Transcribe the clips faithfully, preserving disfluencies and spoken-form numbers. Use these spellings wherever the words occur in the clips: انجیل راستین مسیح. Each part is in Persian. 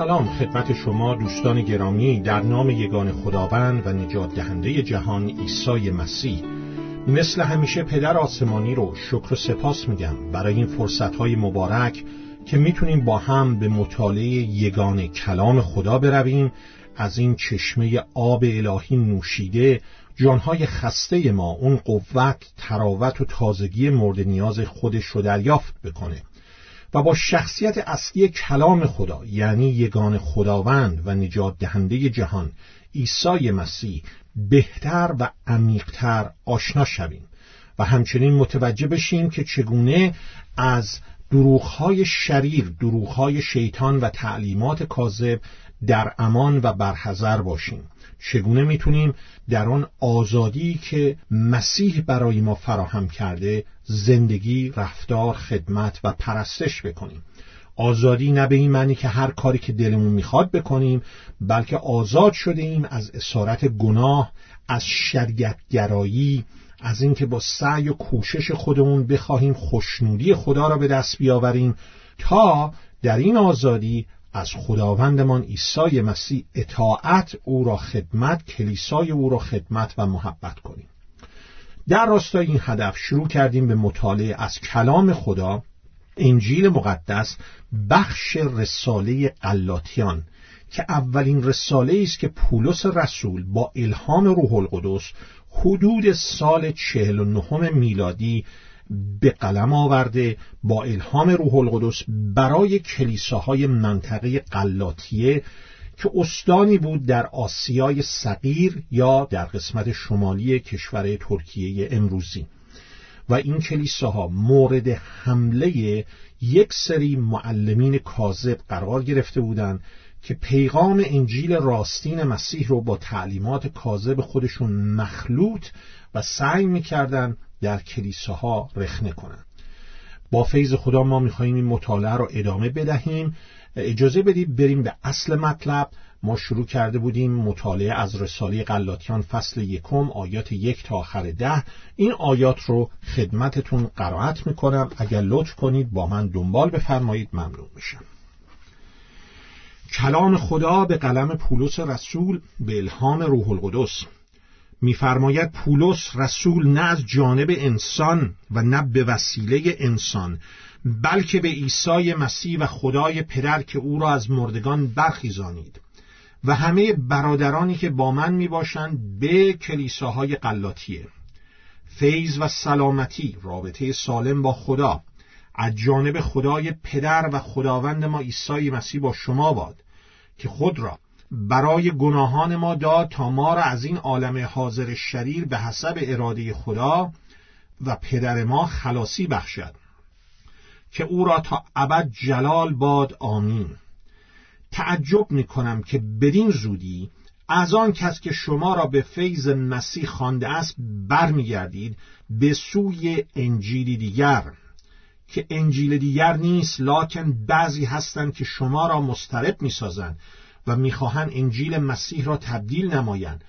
سلام خدمت شما دوستان گرامی، در نام یگان خداوند و نجات دهنده جهان عیسی مسیح، مثل همیشه پدر آسمانی رو شکر و سپاس میگم برای این فرصت‌های مبارک که میتونیم با هم به مطالعه یگان کلام خدا برویم، از این چشمه آب الهی نوشیده جانهای خسته ما اون قوت، تراوت و تازگی مورد نیاز خودش رو دریافت بکنه و با شخصیت اصلی کلام خدا یعنی یگان خداوند و نجات دهنده جهان عیسی مسیح بهتر و عمیق‌تر آشنا شویم و همچنین متوجه بشیم که چگونه از دروغ‌های شریر، دروغ‌های شیطان و تعلیمات کاذب در امان و برحذر باشیم. چگونه میتونیم در آن آزادی که مسیح برای ما فراهم کرده زندگی، رفتار، خدمت و پرستش بکنیم. آزادی نه به این معنی که هر کاری که دلمون میخواد بکنیم، بلکه آزاد شده ایم از اسارت گناه، از شریعت‌گرایی، از اینکه با سعی و کوشش خودمون بخواهیم خوشنودی خدا را به دست بیاوریم تا در این آزادی از خداوندمان عیسی مسیح اطاعت او را خدمت، کلیسای او را خدمت و محبت کنیم. در راستای این هدف شروع کردیم به مطالعه از کلام خدا، انجیل مقدس، بخش رساله غلاطیان که اولین رساله است که پولس رسول با الهام روح القدس حدود سال چهل و نه میلادی به قلم آورده، با الهام روح القدس برای کلیساهای منطقه غلاطیه که استانی بود در آسیای صغیر یا در قسمت شمالی کشور ترکیه امروزی، و این کلیساها مورد حمله یک سری معلمین کاذب قرار گرفته بودند که پیغام انجیل راستین مسیح رو با تعلیمات کاذب خودشون مخلوط و سعی می‌کردن در کلیساها رخنه کنند. با فیض خدا ما می‌خوایم این مطالعه رو ادامه بدهیم. اجازه بدید بریم به اصل مطلب. ما شروع کرده بودیم مطالعه از رساله غلاطیان فصل یکم آیات یک تا آخر ده. این آیات رو خدمتتون قرائت می‌کنم. اگر لطف کنید با من دنبال بفرمایید ممنون میشم. کلام خدا به قلم پولس رسول به الهام روح القدس می‌فرماید: پولس رسول نه از جانب انسان و نه به وسیله انسان، بلکه به عیسی مسیح و خدای پدر که او را از مردگان برخیزانید، و همه برادرانی که با من میباشند به کلیساهای غلاطیه، فیض و سلامتی، رابطه سالم با خدا از جانب خدای پدر و خداوند ما عیسی مسیح با شما باد، که خود را برای گناهان ما داد تا ما را از این عالم حاضر شریر به حسب اراده خدا و پدر ما خلاصی بخشد، که او را تا ابد جلال باد. آمین. تعجب می‌کنم که بدین زودی از آن کس که شما را به فیض مسیح خوانده است برمیگردید به سوی انجیلی دیگر، که انجیل دیگر نیست، لکن بعضی هستند که شما را مضطرب می‌سازند و می‌خواهند انجیل مسیح را تبدیل نمایند،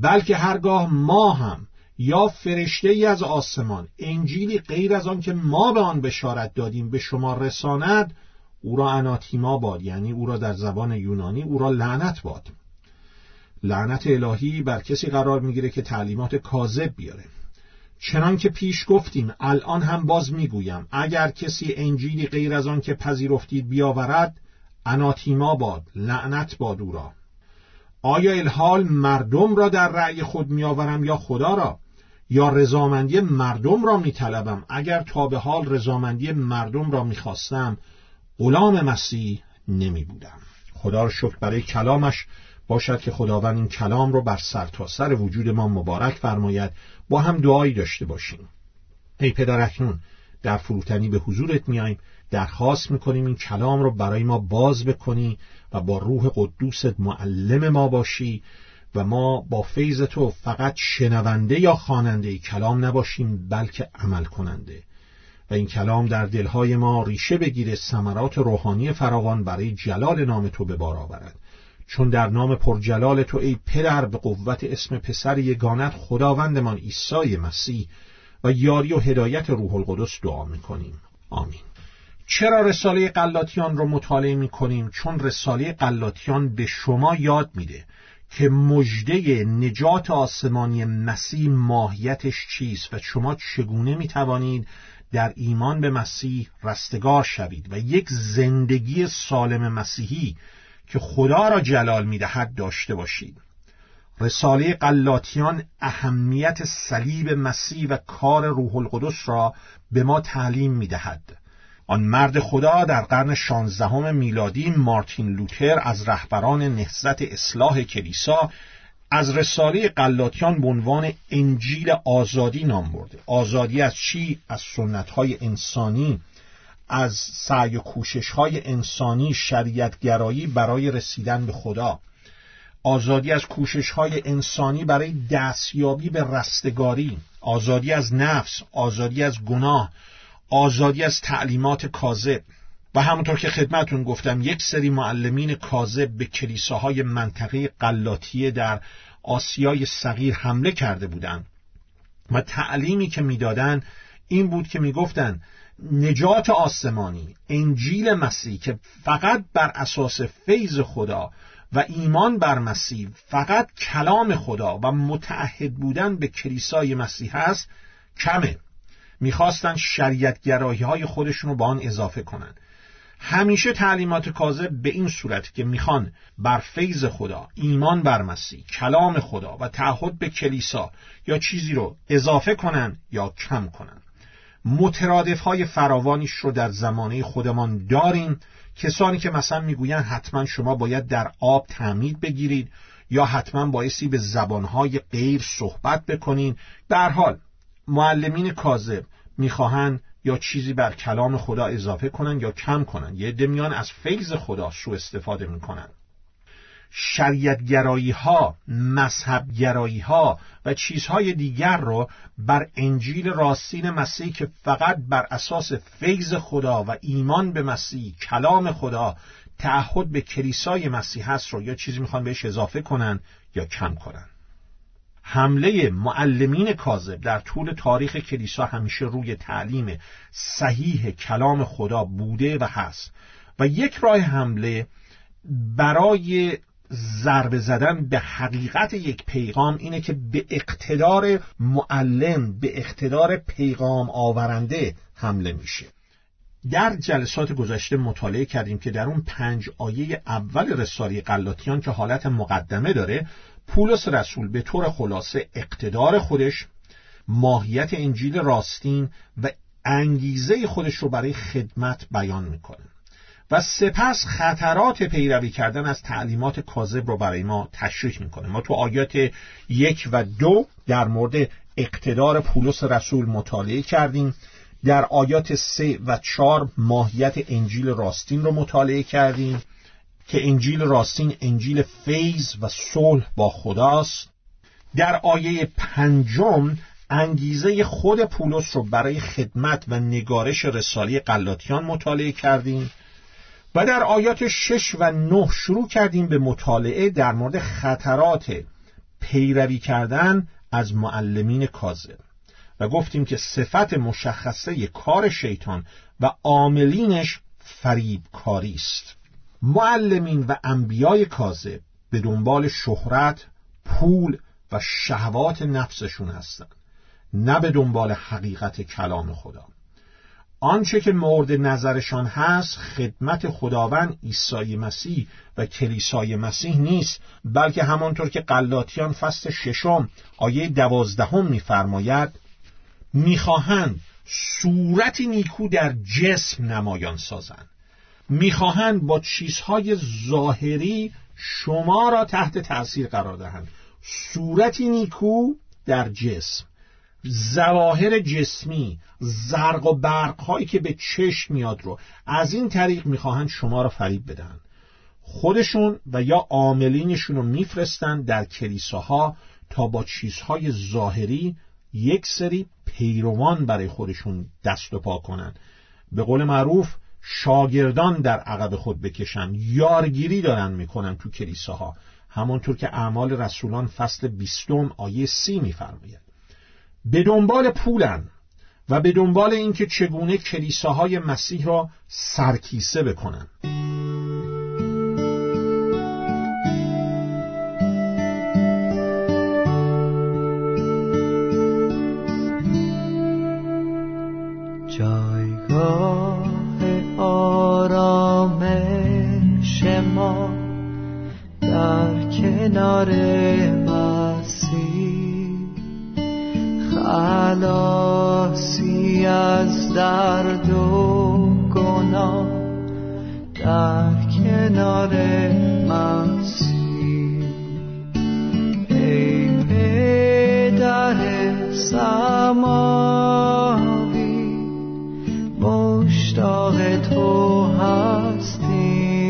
بلکه هرگاه ما هم یا فرشته‌ای از آسمان انجیلی غیر از آن که ما به آن بشارت دادیم به شما رساند، او را اناتیما باد، یعنی او را در زبان یونانی او را لعنت باد. لعنت الهی بر کسی قرار می‌گیره که تعلیمات کاذب بیاره. چنان که پیش گفتیم الان هم باز میگویم، اگر کسی انجیلی غیر از آن که پذیرفتید بیاورد، اناتیما باد، لعنت باد او را. آیا الحال مردم را در رأی خود میآورم یا خدا را؟ یا رضامندی مردم را میطلبم؟ اگر تا به حال رضامندی مردم را میخواستم، غلام مسیح نمی بودم. خدا را شکر برای کلامش باشد که خداوند این کلام رو بر سر تا سر وجود ما مبارک فرماید. با هم دعایی داشته باشیم. ای پدر، اکنون در فروتنی به حضورت میایم، درخواست میکنیم این کلام رو برای ما باز بکنی و با روح قدوست معلم ما باشی و ما با فیض تو فقط شنونده یا خواننده کلام نباشیم، بلکه عمل کننده، و این کلام در دلهای ما ریشه بگیره، ثمرات روحانی فراوان برای جلال نام تو به بار آورد. چون در نام پرجلال تو ای پدر به قوت اسم پسر یگانت خداوندمان عیسی مسیح و یاری و هدایت روح القدس دعا می‌کنیم. آمین. چرا رساله غلاطیان رو مطالعه می‌کنیم؟ چون رساله غلاطیان به شما یاد میده که مژده نجات آسمانی مسیح ماهیتش چیست و شما چگونه می‌توانید در ایمان به مسیح رستگار شوید و یک زندگی سالم مسیحی که خدا را جلال می‌دهد داشته باشید. رساله غلاطیان اهمیت صلیب مسیح و کار روح القدس را به ما تعلیم می‌دهد. آن مرد خدا در قرن شانزدهم میلادی مارتین لوتر از رهبران نهضت اصلاح کلیسا از رساله غلاطیان به عنوان انجیل آزادی نام برده. آزادی از چی؟ از سنت‌های انسانی، از سعی و کوشش‌های انسانی، شریعت‌گرایی برای رسیدن به خدا، آزادی از کوشش‌های انسانی برای دستیابی به رستگاری، آزادی از نفس، آزادی از گناه، آزادی از تعلیمات کاذب. و همونطور که خدمتون گفتم یک سری معلمین کاذب به کلیساهای منطقه غلاطیه در آسیای صغیر حمله کرده بودند و تعلیمی که میدادن این بود که میگفتن نجات آسمانی، انجیل مسیح که فقط بر اساس فیض خدا و ایمان بر مسیح، فقط کلام خدا و متعهد بودن به کلیسای مسیح است، کمه. میخواستن شریعت گرایی های خودشون رو با آن اضافه کنن. همیشه تعلیمات کاذب به این صورت که میخوان بر فیض خدا، ایمان بر مسیح، کلام خدا و تعهد به کلیسا یا چیزی رو اضافه کنن یا کم کنن. مترادف های فراوانیش رو در زمانه خودمان داریم. کسانی که مثلا میگوین حتما شما باید در آب تعمید بگیرید یا حتما بایستی به زبانهای غیر صحبت بکنین. در حال معلمین کاذب میخواهن یا چیزی بر کلام خدا اضافه کنن یا کم کنن. یه عده میان از فیض خدا سوء استفاده میکنن. شریعت گرایی ها، مذهب گرایی ها و چیزهای دیگر رو بر انجیل راستین مسیح که فقط بر اساس فیض خدا و ایمان به مسیح، کلام خدا، تعهد به کلیسای مسیح هست رو یا چیزی میخوان بهش اضافه کنن یا کم کنن. حمله معلمین کاذب در طول تاریخ کلیسا همیشه روی تعلیم صحیح کلام خدا بوده و هست و یک راه حمله برای ضربه زدن به حقیقت یک پیغام اینه که به اقتدار معلم، به اقتدار پیغام آورنده حمله میشه. در جلسات گذشته مطالعه کردیم که در اون پنج آیه اول رساله غلاطیان که حالت مقدمه داره، پولس رسول به طور خلاصه اقتدار خودش، ماهیت انجیل راستین و انگیزه خودش رو برای خدمت بیان میکنه و سپس خطرات پیروی کردن از تعلیمات کاذب رو برای ما تشریح میکنه. ما تو آیات یک و دو در مورد اقتدار پولس رسول مطالعه کردیم، در آیات سه و چهار ماهیت انجیل راستین رو مطالعه کردیم که انجیل راستین انجیل فیض و صلح با خداست. در آیه پنجم انگیزه خود پولس رو برای خدمت و نگارش رساله غلاطیان مطالعه کردیم و در آیات شش و نه شروع کردیم به مطالعه در مورد خطرات پیروی کردن از معلمین کاذب و گفتیم که صفت مشخصه کار شیطان و عاملینش فریبکاری است. معلمین و انبیای کاذب به دنبال شهرت، پول و شهوات نفسشون هستند، نه به دنبال حقیقت کلام خدا. آنچه که مورد نظرشان هست خدمت خداوند عیسی مسیح و کلیسای مسیح نیست، بلکه همانطور که غلاطیان فصل ششم آیه دوازدهم می‌فرماید می‌خواهند صورتی نیکو در جسم نمایان سازند، می‌خواهند با چیزهای ظاهری شما را تحت تأثیر قرار دهند. صورتی نیکو در جسم، ظواهر جسمی، زرق و برق هایی که به چشم میاد رو از این طریق میخواهند شما را فریب بدن. خودشون و یا عاملینشون رو میفرستن در کلیساها تا با چیزهای ظاهری یک سری پیروان برای خودشون دست و پا کنن، به قول معروف شاگردان در عقب خود بکشن. یارگیری دارن میکنن تو کلیساها، همانطور که اعمال رسولان فصل بیستم آیه سی میفرماید. به دنبال پولن و به دنبال اینکه چگونه کلیساهای مسیح را سرکیسه بکنند. جایگاه آرام شما در کنار مسیح، خلاصی از درد و گناه در کنار مسیح. ای پدر سماوی، مشتاق تو هستی،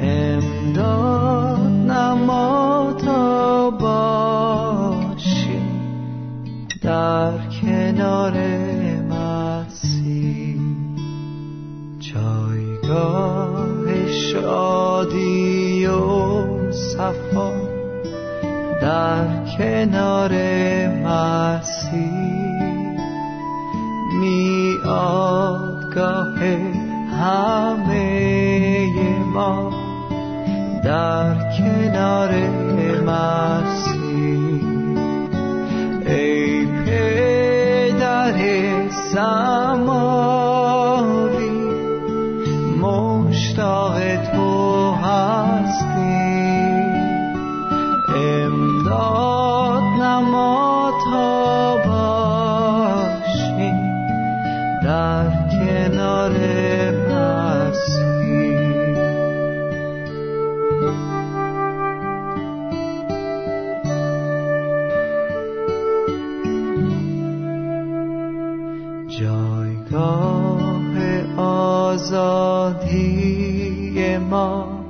امداد نما تا باشی در کنار مسیح. جایگاه شادی و صفا در کنار مسیح، میادگاه همه ما در کنار مسیح. ای پدر سماوی، مشتاق تو هستی، امداد نما تا باشی در کنار مسیح. جایگاه آزادی ما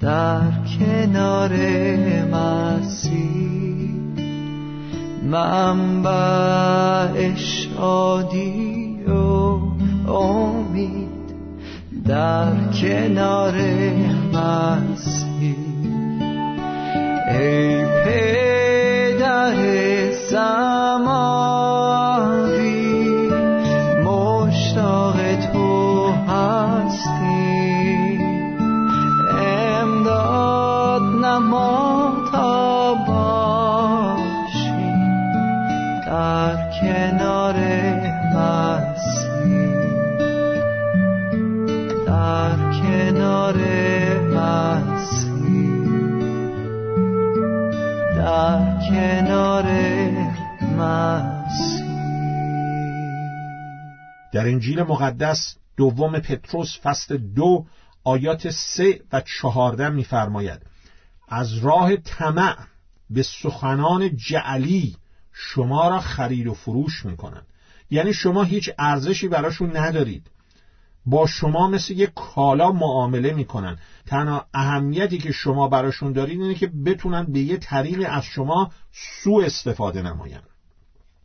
در کنار مسیح، منبع شادی و امید در کنار مسیح. ای پدر سماوی، مشتاق تو هستی، امداد نما تا باشی در کنار مسیح، در کنار مسیح، در کنار مسیح. در انجیل مقدس دوم پتروس فصل دو آیات سه و چهارده می‌فرماید: از راه طمع به سخنان جعلی شما را خرید و فروش می‌کنند. یعنی شما هیچ ارزشی براشون ندارید، با شما مثل یک کالا معامله می‌کنند. تنها اهمیتی که شما براشون دارید اینه که بتونن به یه طریق از شما سوء استفاده نمایند.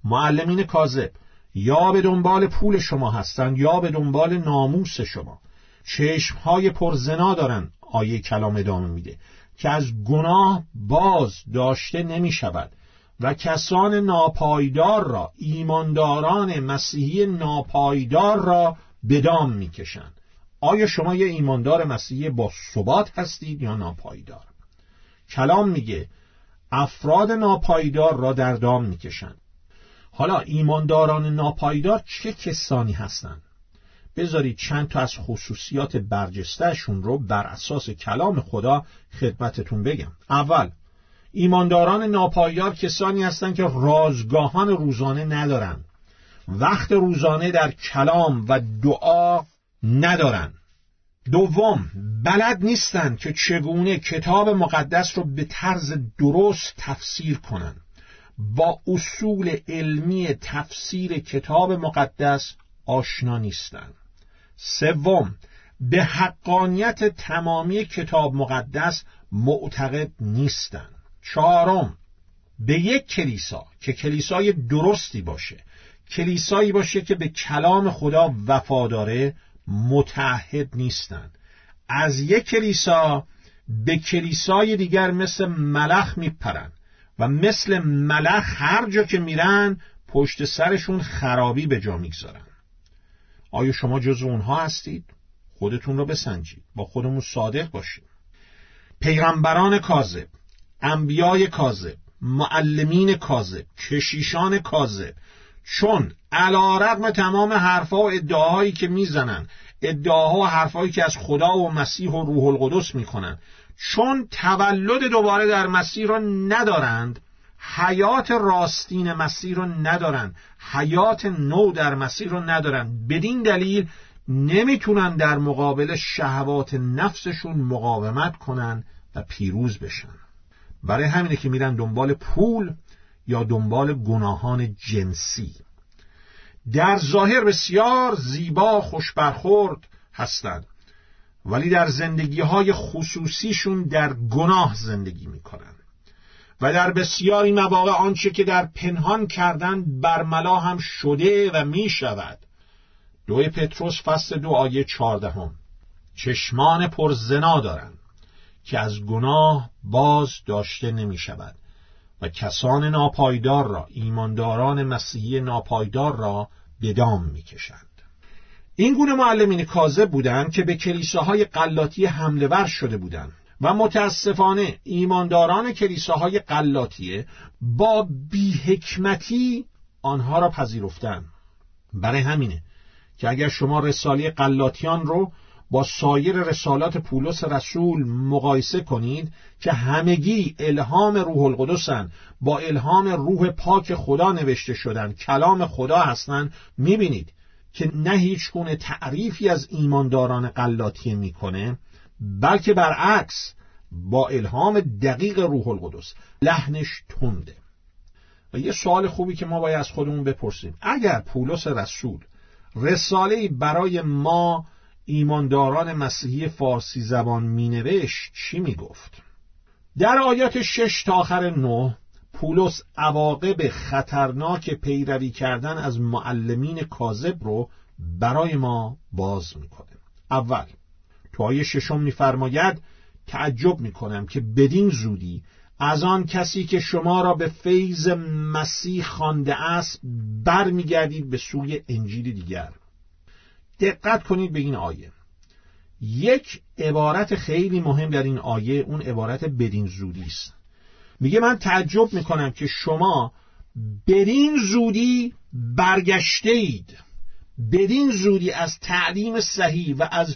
معلمین کاذب یا به دنبال پول شما هستند یا به دنبال ناموس شما. چشمهای پرزنا دارن، آیه کلام ادامه میده، که از گناه باز داشته نمی شود و کسان ناپایدار را، ایمانداران مسیحی ناپایدار را به دام می کشن. آیا شما یه ایماندار مسیحی با ثبات هستید یا ناپایدار؟ کلام میگه افراد ناپایدار را در دام می کشن. حالا ایمانداران ناپایدار چه کسانی هستند؟ بذارید چند تا از خصوصیات برجسته‌شون رو بر اساس کلام خدا خدمتتون بگم. اول، ایمانداران ناپایدار کسانی هستند که رازگاهان روزانه ندارن، وقت روزانه در کلام و دعا ندارن. دوم، بلد نیستن که چگونه کتاب مقدس رو به طرز درست تفسیر کنن. با اصول علمی تفسیر کتاب مقدس آشنا نیستند. سوم، به حقانیت تمامی کتاب مقدس معتقد نیستند. چهارم، به یک کلیسا که کلیسای درستی باشه، کلیسایی باشه که به کلام خدا وفاداره، متعهد نیستند. از یک کلیسا به کلیسای دیگر مثل ملخ میپرند و مثل ملخ هر جا که میرن پشت سرشون خرابی به جا میگذارن. آیا شما جز اونها هستید؟ خودتون رو بسنجید، با خودمون صادق باشیم. پیغمبران کاذب، انبیای کاذب، معلمین کاذب، کشیشان کاذب، چون علی رغم تمام حرفا و ادعاهایی که میزنن، ادعاها و حرفایی که از خدا و مسیح و روح القدس میکنن، چون تولد دوباره در مسیح را ندارند، حیات راستین مسیح را ندارند، حیات نو در مسیح را ندارند، بدین دلیل نمیتونن در مقابل شهوات نفسشون مقاومت کنن و پیروز بشن. برای همینه که میرن دنبال پول یا دنبال گناهان جنسی. در ظاهر بسیار زیبا خوشبرخورد هستند، ولی در زندگی‌های خصوصیشون در گناه زندگی می‌کنن و در بسیاری مواقع آنچه که در پنهان کردن برملا هم شده و می‌شود. دوم پتروس فصل دو آیه چهارده هم. چشمان پر زنا دارند که از گناه باز داشته نمی‌شود و کسان ناپایدار را، ایمانداران مسیحی ناپایدار را به دام می‌کشند. این گونه معلمین کاذب بودند که به کلیساهای غلاطی حمله ور شده بودند و متاسفانه ایمانداران کلیساهای غلاطیه با بی‌حکمتی آنها را پذیرفتند. برای همینه که اگر شما رساله غلاطیان رو با سایر رسالات پولس رسول مقایسه کنید که همگی الهام روح القدسن، با الهام روح پاک خدا نوشته شدن، کلام خدا هستن، میبینید که نه هیچ گونه تعریفی از ایمانداران غلاطیه میکنه، بلکه برعکس با الهام دقیق روح القدس لحنش تنده. و یه سوال خوبی که ما باید از خودمون بپرسیم، اگر پولس رسول رساله‌ای برای ما ایمانداران مسیحی فارسی زبان مینوشت، چی میگفت؟ در آیات شش تا آخر نه پولس عواقب خطرناک پیروی کردن از معلمین کاذب رو برای ما باز میکنه. اول تو آیه ششم میفرماید تعجب میکنم که بدین زودی از آن کسی که شما را به فیض مسیح خوانده است برمیگردید به سوی انجیل دیگر. دقت کنید به این آیه. یک عبارت خیلی مهم در این آیه اون عبارت بدین زودی است. میگه من تعجب میکنم که شما بدین زودی برگشته اید، بدین زودی از تعلیم صحیح و از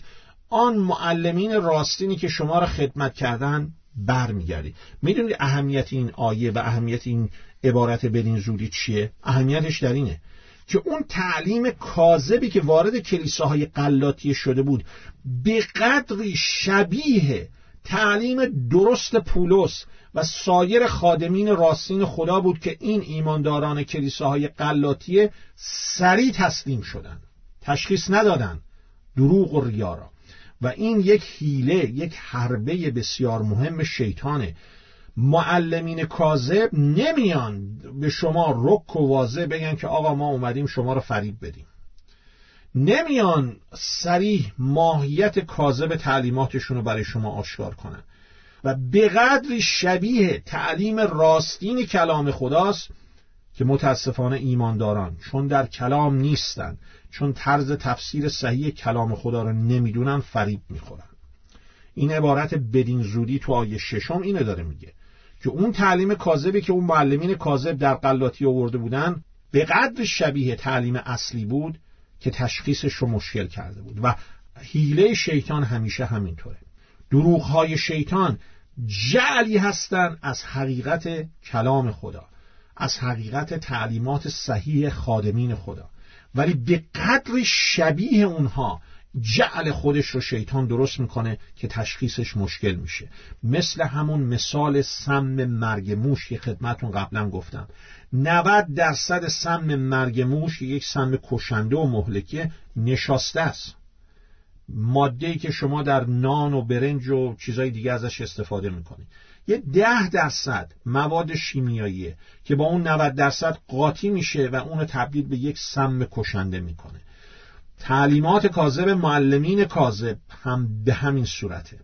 آن معلمین راستینی که شما را خدمت کردن برمیگردید. میدونید اهمیت این آیه و اهمیت این عبارت بدین زودی چیه؟ اهمیتش در اینه که اون تعلیم کاذبی که وارد کلیساهای غلاطیه شده بود به قدری شبیه تعلیم درست پولس و سایر خادمین راستین خدا بود که این ایمانداران کلیساهای غلاطیه سریع تسلیم شدند، تشخیص ندادند دروغ و ریا را. و این یک حیله، یک حربه بسیار مهم شیطانه. معلمین کاذب نمیان به شما رک و واضح بگن که آقا ما اومدیم شما رو فریب بدیم، نمیان صریح ماهیت کاذب تعلیماتشون رو برای شما آشکار کنن و به قدری شبیه تعلیم راستین کلام خداست که متاسفانه ایمانداران چون در کلام نیستن، چون طرز تفسیر صحیح کلام خدا رو نمیدونن، فریب میخورن. این عبارت بدین زودی تو آیه ششم اینه داره میگه که اون تعلیم کاذبی که اون معلمین کاذب در غلاطیه آورده بودن به قدر شبیه تعلیم اصلی بود که تشخیصش رو مشکل کرده بود. و حیله شیطان همیشه همینطوره. دروغ‌های شیطان جعلی هستن از حقیقت کلام خدا، از حقیقت تعلیمات صحیح خادمین خدا، ولی به قدر شبیه اونها جعل خودش رو شیطان درست میکنه که تشخیصش مشکل میشه. مثل همون مثال سم مرگ موش که خدمتون قبلا گفتم، نود درصد سم مرگ موش یک سم کشنده و مهلکه، نشاسته است، ماده‌ای که شما در نان و برنج و چیزای دیگه ازش استفاده میکنید. یه ده درصد مواد شیمیاییه که با اون نود درصد قاطی میشه و اونو تبدیل به یک سم کشنده میکنه. تعلیمات کاذب معلمین کاذب هم به همین صورته.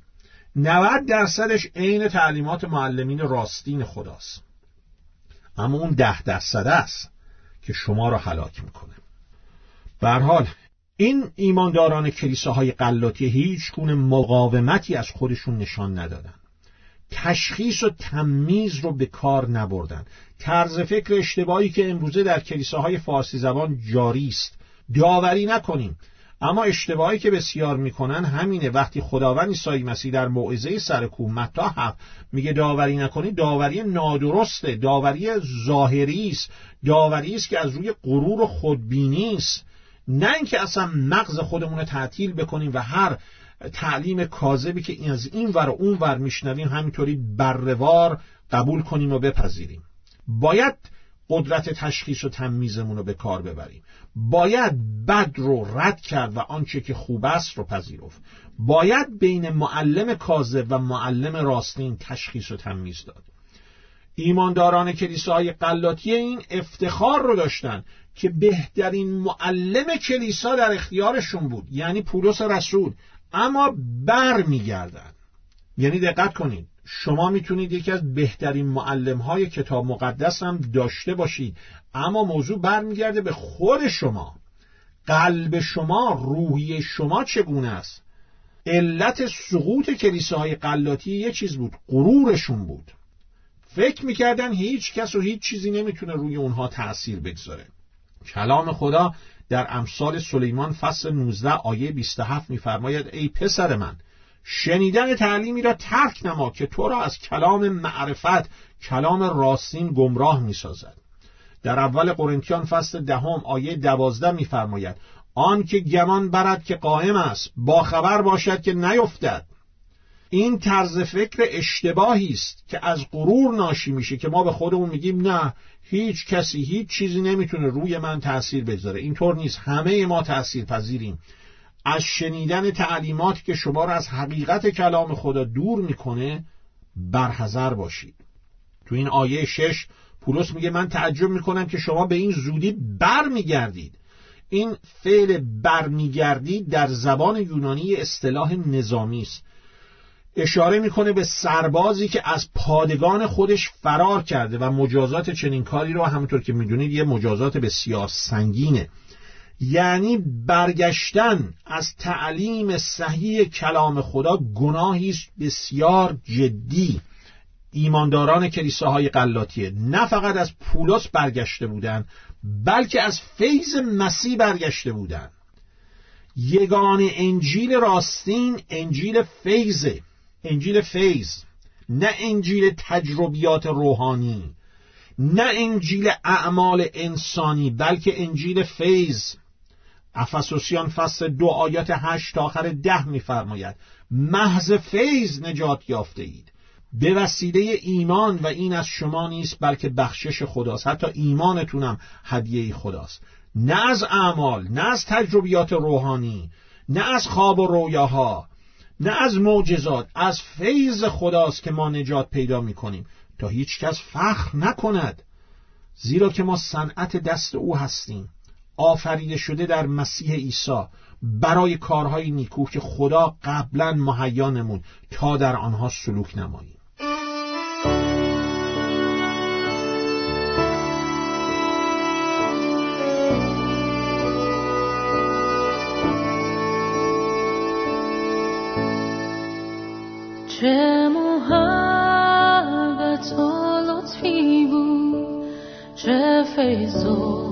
نود درصدش عین تعلیمات معلمین راستین خداست، اما اون ده درصد است که شما را هلاک میکنه. به هر حال این ایمانداران کلیساهای غلاطیه هیچ گونه مقاومتی از خودشون نشان ندادن. تشخیص و تمیز رو به کار نبردن. طرز فکر اشتباهی که امروزه در کلیساهای فارسی زبان جاری است داوری نکنیم، اما اشتباهی که بسیار میکنن همینه. وقتی خداوند عیسی مسیح در موعظه سر کوه متی هفت میگه داوری نکنی، داوری نادرسته، داوری ظاهری است، داوری است که از روی غرور و خودبینی است، نه اینکه اصلا مغز خودمون رو تعطیل بکنیم و هر تعلیم کاذبی که از این ور و اون ور میشنویم همینطوری بره‌وار قبول کنیم و بپذیریم. باید قدرت تشخیص و تمیزمون رو به کار ببریم. باید بد رو رد کرد و آنچه که خوب است رو پذیرفت. باید بین معلم کاذب و معلم راستین تشخیص و تمیز داد. ایمانداران کلیساهای غلاطیه این افتخار رو داشتن که بهترین معلم کلیسا در اختیارشون بود، یعنی پولس رسول. اما بر میگردن، یعنی دقت کنید، شما میتونید یکی از بهترین معلم‌های کتاب مقدس هم داشته باشید، اما موضوع برمیگرده به خود شما. قلب شما، روحی شما چگونه است؟ علت سقوط کلیساهای غلاطیه یه چیز بود، غرورشون بود. فکر میکردن هیچ کس و هیچ چیزی نمیتونه روی اونها تأثیر بگذاره. کلام خدا در امثال سلیمان فصل نوزده آیه بیست و هفت میفرماید: ای پسر من، شنیدن تعلیمی را ترک نما که تو را از کلام معرفت، کلام راستین گمراه می سازد. در اول قرنتیان فصل دهم آیه دوازده می فرماید: آن که گمان برد که قائم است، با خبر باشد که نیفتد. این طرز فکر اشتباهی است که از غرور ناشی میشه، که ما به خودمون میگیم نه، هیچ کسی هیچ چیزی نمیتونه روی من تأثیر بذاره. اینطور نیست، همه ما تأثیر پذیریم. از شنیدن تعلیمات که شما را از حقیقت کلام خدا دور میکنه برحذر باشید. تو این آیه شش پولس میگه: من تعجب میکنم که شما به این زودی بر میگردید. این فعل بر میگردید در زبان یونانی اصطلاح نظامی است. اشاره میکنه به سربازی که از پادگان خودش فرار کرده و مجازات چنین کاری رو همونطور که میدونید یه مجازات بسیار سنگینه. یعنی برگشتن از تعلیم صحیح کلام خدا گناهی است بسیار جدی. ایمانداران کلیساهای غلاطیه نه فقط از پولس برگشته بودند، بلکه از فیض مسیح برگشته بودند. یگانه انجیل راستین انجیل فیضه، انجیل فیض، نه انجیل تجربیات روحانی، نه انجیل اعمال انسانی، بلکه انجیل فیض. افسوسیان فصل دو آیات هشت تا آخر ده میفرماید: محض فیض نجات یافته اید به وسیله ایمان و این از شما نیست بلکه بخشش خداست. حتی ایمانتونم هدیه خداست، نه از اعمال، نه از تجربیات روحانی، نه از خواب و رویاها، نه از معجزات، از فیض خداست که ما نجات پیدا میکنیم، تا هیچ کس فخر نکند، زیرا که ما صنعت دست او هستیم، آفریده شده در مسیح عیسی برای کارهای نیکو که خدا قبلا مهیا نمود تا در آنها سلوک نماییم. چه محبت و لطفی بود، چه فیض و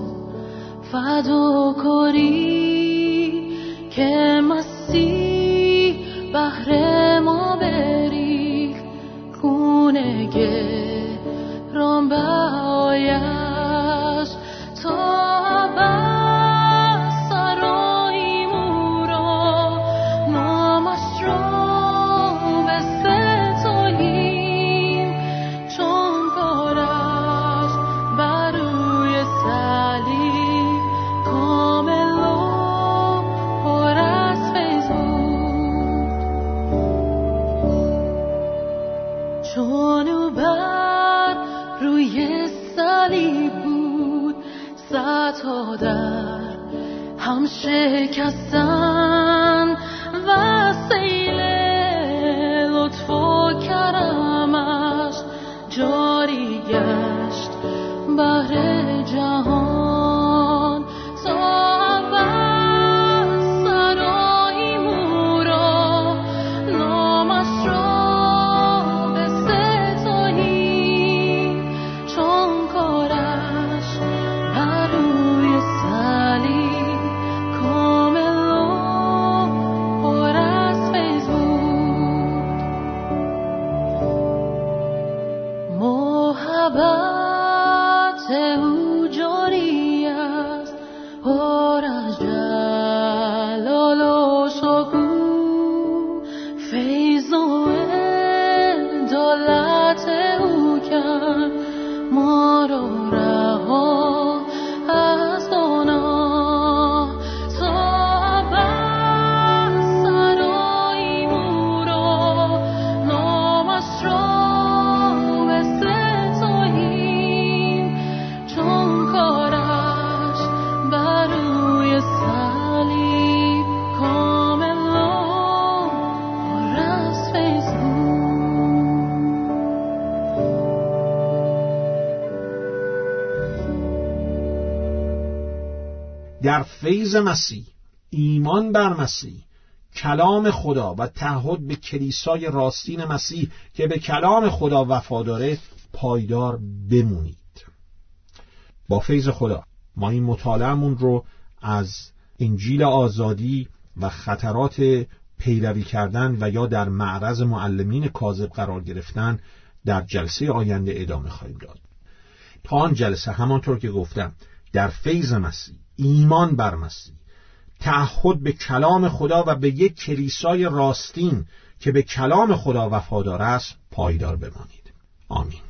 فداکاری که مسیح بهر ما بریخت، خون گران بهایش تا شکستن و سیل لطف و کرمش جاری گشت بر جهان. محبت او جاری است، پر از جلال و شکوه، فیض و عدالت او کرد ما را رها از گناه. صاحب سرای ما را نامش را در فیض مسیح، ایمان بر مسیح، کلام خدا و تعهد به کلیسای راستین مسیح که به کلام خدا وفاداره پایدار بمونید. با فیض خدا ما این مطالعه‌مون رو از انجیل آزادی و خطرات پیروی کردن و یا در معرض معلمین کاذب قرار گرفتن در جلسه آینده ادامه خواهیم داد. تا آن جلسه همانطور که گفتم، در فیض مسیح، ایمان بر مسیح، تعهد به کلام خدا و به یک کلیسای راستین که به کلام خدا وفادار است پایدار بمانید. آمین.